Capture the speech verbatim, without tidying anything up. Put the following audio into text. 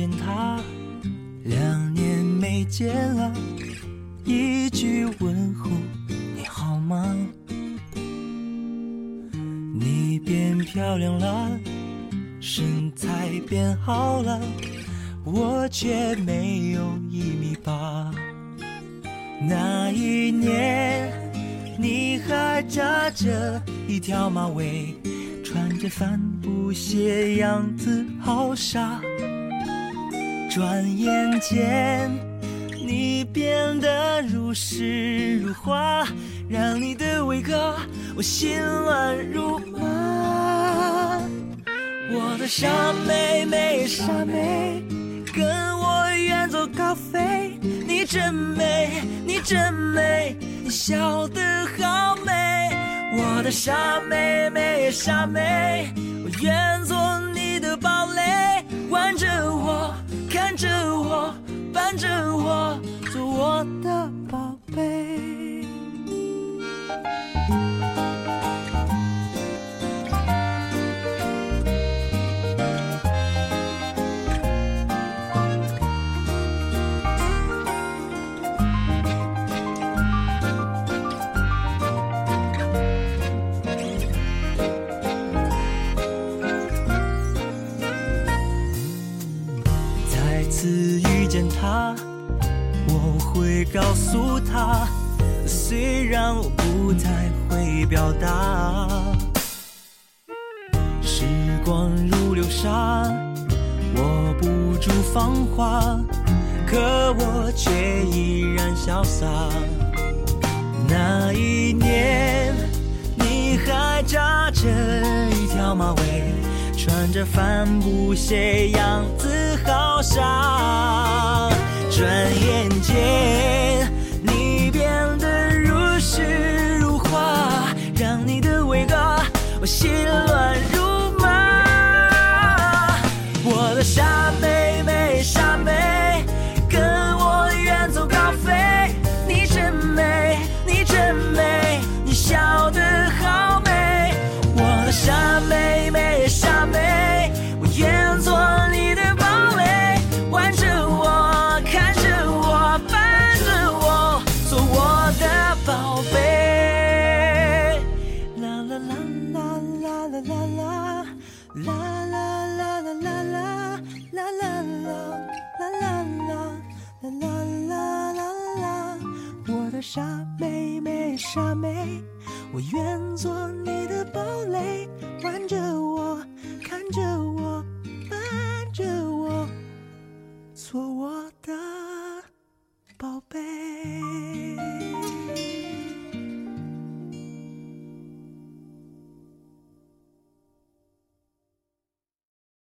见他，两年没见了，一句问候你好吗？你变漂亮了，身材变好了，我却没有一米八。那一年你还扎着一条马尾，穿着帆布鞋，样子好傻。转眼间你变得如诗如画，让你的伟哥我心乱如麻。我的傻妹妹傻妹，跟我远走高飞，你真美你真美，你笑得好美。我的傻妹妹傻妹，我愿做你的堡垒，挽着我看着我伴着我，做我的宝贝。他，我会告诉他，虽然我不太会表达。时光如流沙，握不住芳华，可我却依然潇洒。那一年你还扎着一条马尾，穿着帆布鞋，样子好傻。转眼间你变得如诗如画，让你的伟哥我心乱如麻。我的傻妹妹傻妹，跟我远走高飞，你真美你真美，你笑得好美。我的傻妹妹傻妹，我愿做你的宝贝，挽着我看着我伴着我，做我的宝贝。啦啦啦啦啦啦啦啦啦啦啦啦啦啦啦啦啦啦啦啦啦。我的傻妹妹傻妹，我愿做你的堡垒，挽着我